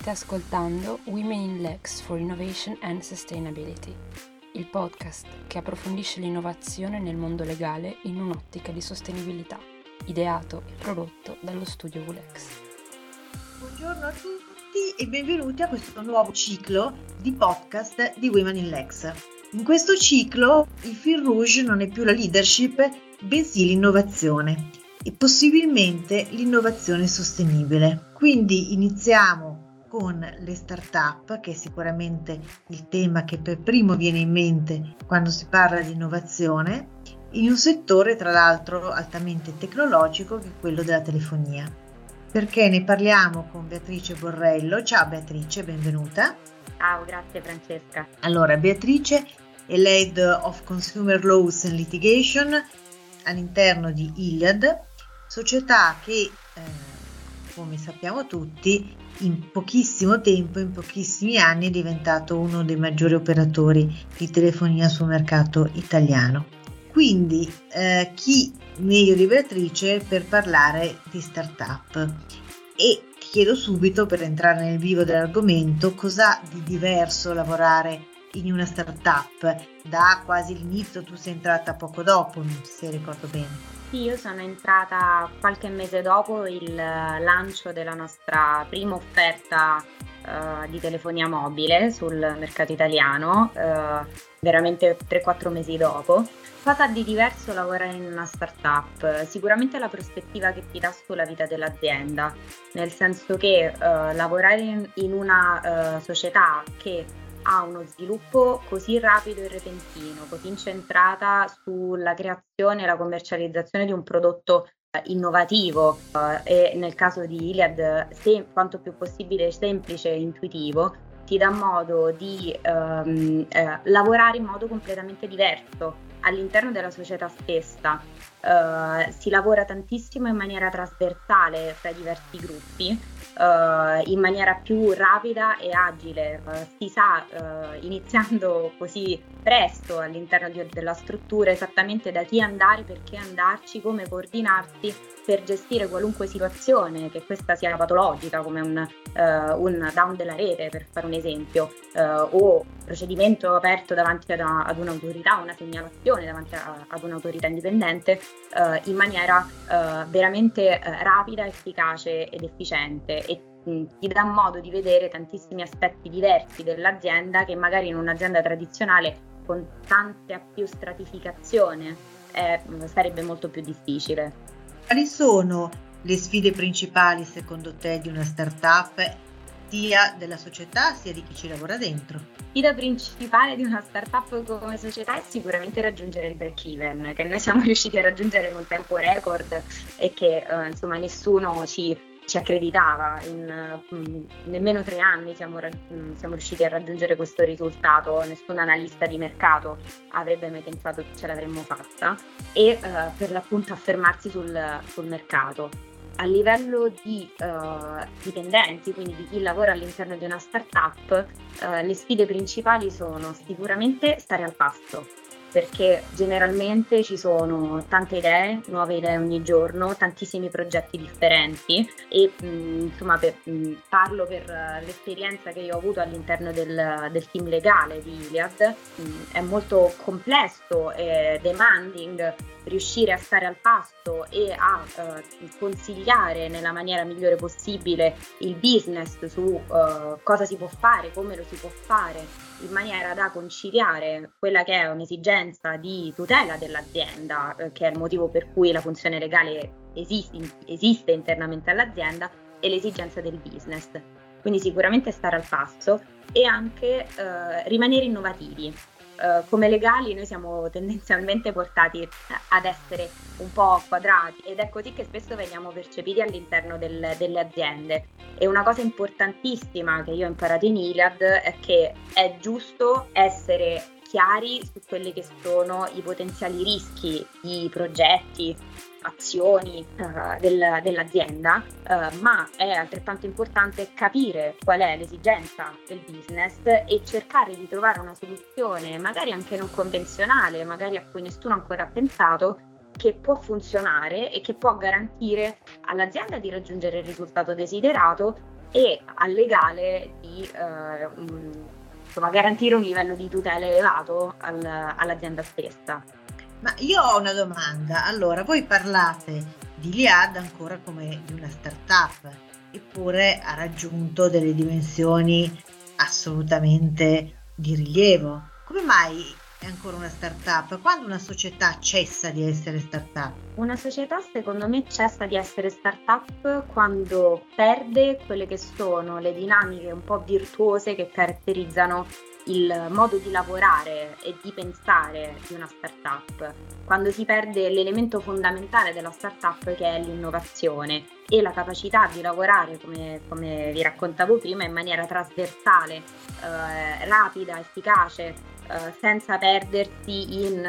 State ascoltando Women in Lex for Innovation and Sustainability, il podcast che approfondisce l'innovazione nel mondo legale in un'ottica di sostenibilità, ideato e prodotto dallo studio Vulex. Buongiorno a tutti e benvenuti a questo nuovo ciclo di podcast di Women in Lex. In questo ciclo il fil rouge non è più la leadership, bensì l'innovazione e possibilmente l'innovazione sostenibile. Quindi iniziamo con le start-up, che è sicuramente il tema che per primo viene in mente quando si parla di innovazione, in un settore tra l'altro altamente tecnologico che è quello della telefonia. Perché ne parliamo con Beatrice Borrello. Ciao Beatrice, benvenuta. Ciao, grazie Francesca. Allora, Beatrice è Head of Consumer Laws and Litigation all'interno di Iliad, società che, come sappiamo tutti, in pochissimo tempo, in pochissimi anni è diventato uno dei maggiori operatori di telefonia sul mercato italiano. Quindi chi meglio di Beatrice per parlare di startup? E ti chiedo subito, per entrare nel vivo dell'argomento, cos'ha di diverso lavorare in una startup da quasi l'inizio? Tu sei entrata poco dopo, se ricordo bene. Sì, io sono entrata qualche mese dopo il lancio della nostra prima offerta di telefonia mobile sul mercato italiano, veramente 3-4 mesi dopo. Cosa di diverso lavorare in una startup? Sicuramente la prospettiva che ti dà sulla vita dell'azienda, nel senso che lavorare in una società che ha uno sviluppo così rapido e repentino, così incentrata sulla creazione e la commercializzazione di un prodotto innovativo e nel caso di Iliad quanto più possibile semplice e intuitivo, ti dà modo di lavorare in modo completamente diverso all'interno della società stessa. Si lavora tantissimo in maniera trasversale fra i diversi gruppi, in maniera più rapida e agile. Si sa, iniziando così presto all'interno della struttura, esattamente da chi andare, perché andarci, come coordinarsi per gestire qualunque situazione, che questa sia patologica, come un down della rete, per fare un esempio, o procedimento aperto davanti ad un'autorità, una segnalazione davanti ad un'autorità indipendente, in maniera veramente rapida, efficace ed efficiente, e ti dà modo di vedere tantissimi aspetti diversi dell'azienda che magari in un'azienda tradizionale con tanta più stratificazione sarebbe molto più difficile. Quali sono le sfide principali secondo te di una startup, sia della società sia di chi ci lavora dentro? La sfida principale di una startup come società è sicuramente raggiungere il break even, che noi siamo riusciti a raggiungere in un tempo record e che insomma nessuno ci accreditava. In nemmeno 3 anni siamo riusciti a raggiungere questo risultato. Nessun analista di mercato avrebbe mai pensato che ce l'avremmo fatta e per l'appunto affermarsi sul mercato. A livello di dipendenti, quindi di chi lavora all'interno di una startup, le sfide principali sono sicuramente stare al passo, perché generalmente ci sono tante idee, nuove idee ogni giorno, tantissimi progetti differenti e insomma parlo per l'esperienza che io ho avuto all'interno del team legale di Iliad. È molto complesso e demanding riuscire a stare al passo e a consigliare nella maniera migliore possibile il business su cosa si può fare, come lo si può fare, in maniera da conciliare quella che è un'esigenza di tutela dell'azienda, che è il motivo per cui la funzione legale esiste internamente all'azienda, e l'esigenza del business. Quindi sicuramente stare al passo e anche rimanere innovativi. Come legali noi siamo tendenzialmente portati ad essere un po' quadrati, ed è così che spesso veniamo percepiti all'interno delle aziende. E una cosa importantissima che io ho imparato in Iliad è che è giusto essere chiari su quelli che sono i potenziali rischi di progetti, azioni dell'azienda, ma è altrettanto importante capire qual è l'esigenza del business e cercare di trovare una soluzione, magari anche non convenzionale, magari a cui nessuno ancora ha pensato, che può funzionare e che può garantire all'azienda di raggiungere il risultato desiderato, e al legale di garantire un livello di tutela elevato all'azienda stessa. Ma io ho una domanda. Allora, voi parlate di Iliad ancora come di una startup, eppure ha raggiunto delle dimensioni assolutamente di rilievo. Come mai è ancora una startup? Quando una società cessa di essere startup? Una società, secondo me, cessa di essere startup quando perde quelle che sono le dinamiche un po' virtuose che caratterizzano il modo di lavorare e di pensare di una startup, quando si perde l'elemento fondamentale della startup, che è l'innovazione e la capacità di lavorare, come vi raccontavo prima, in maniera trasversale, rapida, efficace, senza perdersi in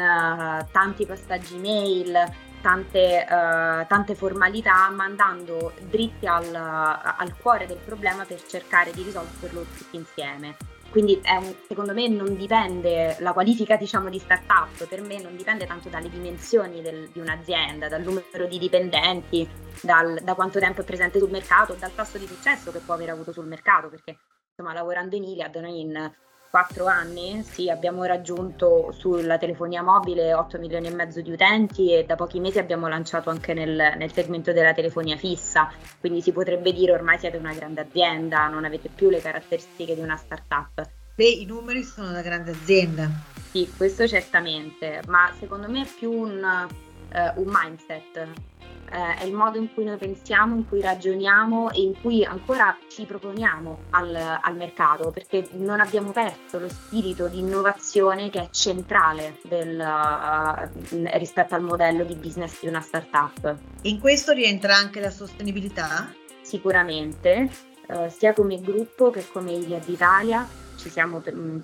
tanti passaggi mail, tante formalità, ma andando dritti al cuore del problema per cercare di risolverlo tutti insieme. Quindi secondo me non dipende la qualifica, diciamo, di startup, per me non dipende tanto dalle dimensioni di un'azienda, dal numero di dipendenti, da quanto tempo è presente sul mercato, dal tasso di successo che può aver avuto sul mercato, perché insomma, lavorando in Iliad, noi in 4 anni sì, abbiamo raggiunto sulla telefonia mobile 8,5 milioni di utenti, e da pochi mesi abbiamo lanciato anche nel segmento della telefonia fissa, quindi si potrebbe dire ormai siete una grande azienda, non avete più le caratteristiche di una startup. Beh, i numeri sono una grande azienda. Sì, questo certamente, ma secondo me è più un mindset. È il modo in cui noi pensiamo, in cui ragioniamo e in cui ancora ci proponiamo al mercato, perché non abbiamo perso lo spirito di innovazione che è centrale rispetto al modello di business di una startup. In questo rientra anche la sostenibilità? Sicuramente, sia come gruppo che come Iliad Italia.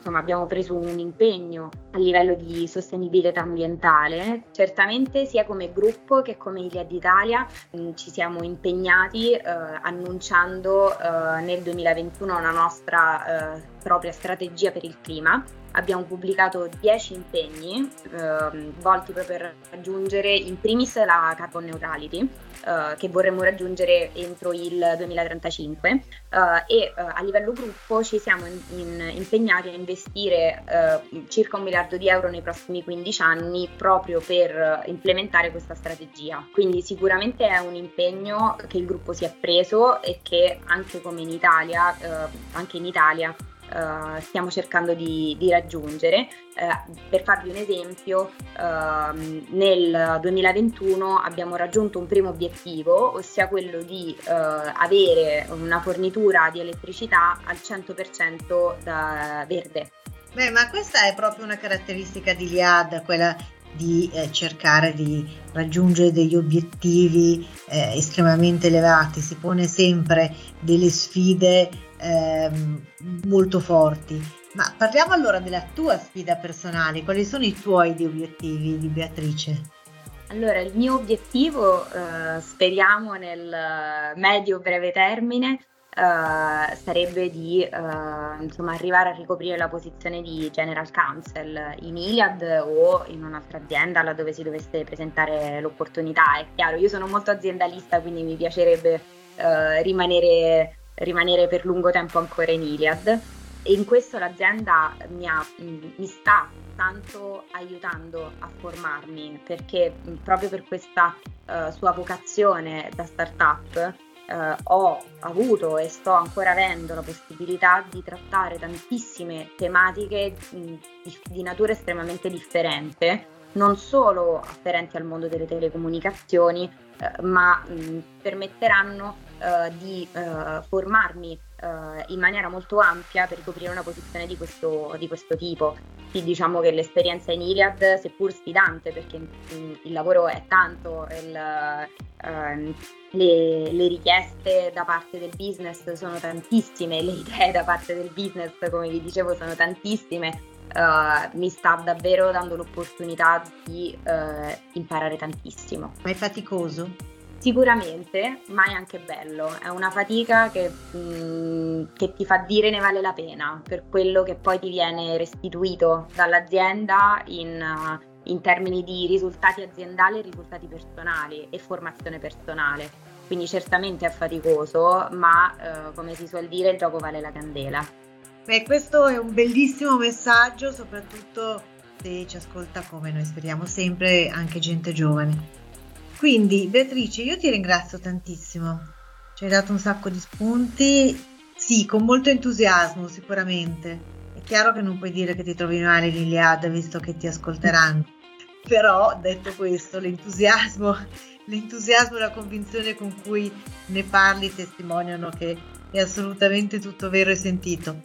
Abbiamo preso un impegno a livello di sostenibilità ambientale. Certamente sia come gruppo che come Iliad Italia ci siamo impegnati annunciando nel 2021 una nostra propria strategia per il clima. Abbiamo pubblicato 10 impegni volti proprio per raggiungere in primis la carbon neutrality, che vorremmo raggiungere entro il 2035, e a livello gruppo ci siamo impegnati a investire circa 1 miliardo di euro nei prossimi 15 anni proprio per implementare questa strategia. Quindi sicuramente è un impegno che il gruppo si è preso e che anche come in Italia, stiamo cercando di raggiungere. Per farvi un esempio, nel 2021 abbiamo raggiunto un primo obiettivo, ossia quello di avere una fornitura di elettricità al 100% verde. Beh, ma questa è proprio una caratteristica di Iliad, quella di cercare di raggiungere degli obiettivi estremamente elevati. Si pone sempre delle sfide molto forti. Ma parliamo allora della tua sfida personale. Quali sono i tuoi obiettivi di Beatrice? Allora, il mio obiettivo, speriamo nel medio breve termine, sarebbe di arrivare a ricoprire la posizione di General Counsel in Iliad o in un'altra azienda laddove si dovesse presentare l'opportunità. È chiaro, io sono molto aziendalista, quindi mi piacerebbe rimanere per lungo tempo ancora in Iliad, e in questo l'azienda mi sta tanto aiutando a formarmi, perché proprio per questa sua vocazione da startup ho avuto e sto ancora avendo la possibilità di trattare tantissime tematiche di natura estremamente differente, non solo afferenti al mondo delle telecomunicazioni, ma permetteranno di formarmi in maniera molto ampia per ricoprire una posizione di questo tipo. Sì, diciamo che l'esperienza in Iliad, seppur sfidante, perché il lavoro è tanto, le richieste da parte del business sono tantissime, le idee da parte del business, come vi dicevo, sono tantissime. Mi sta davvero dando l'opportunità di imparare tantissimo. Ma è faticoso? Sicuramente, ma è anche bello. È una fatica che ti fa dire ne vale la pena, per quello che poi ti viene restituito dall'azienda in termini di risultati aziendali, risultati personali e formazione personale. quindi certamente è faticoso, ma come si suol dire il gioco vale la candela. Beh, questo è un bellissimo messaggio, soprattutto se ci ascolta, come noi speriamo sempre, anche gente giovane. Quindi Beatrice, io ti ringrazio tantissimo, ci hai dato un sacco di spunti, sì, con molto entusiasmo sicuramente. È chiaro che non puoi dire che ti trovi male in Iliad, visto che ti ascolteranno, però detto questo l'entusiasmo e la convinzione con cui ne parli testimoniano che è assolutamente tutto vero e sentito.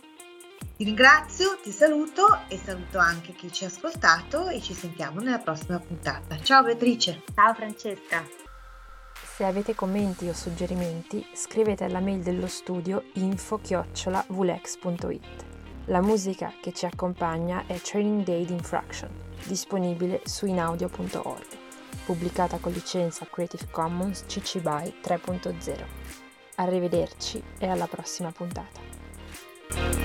Ti ringrazio, ti saluto e saluto anche chi ci ha ascoltato e ci sentiamo nella prossima puntata. Ciao Beatrice. Ciao Francesca. Se avete commenti o suggerimenti, scrivete alla mail dello studio info@vulex.it. La musica che ci accompagna è Training Day di Infraction, disponibile su inaudio.org, pubblicata con licenza Creative Commons CC BY 3.0. Arrivederci e alla prossima puntata.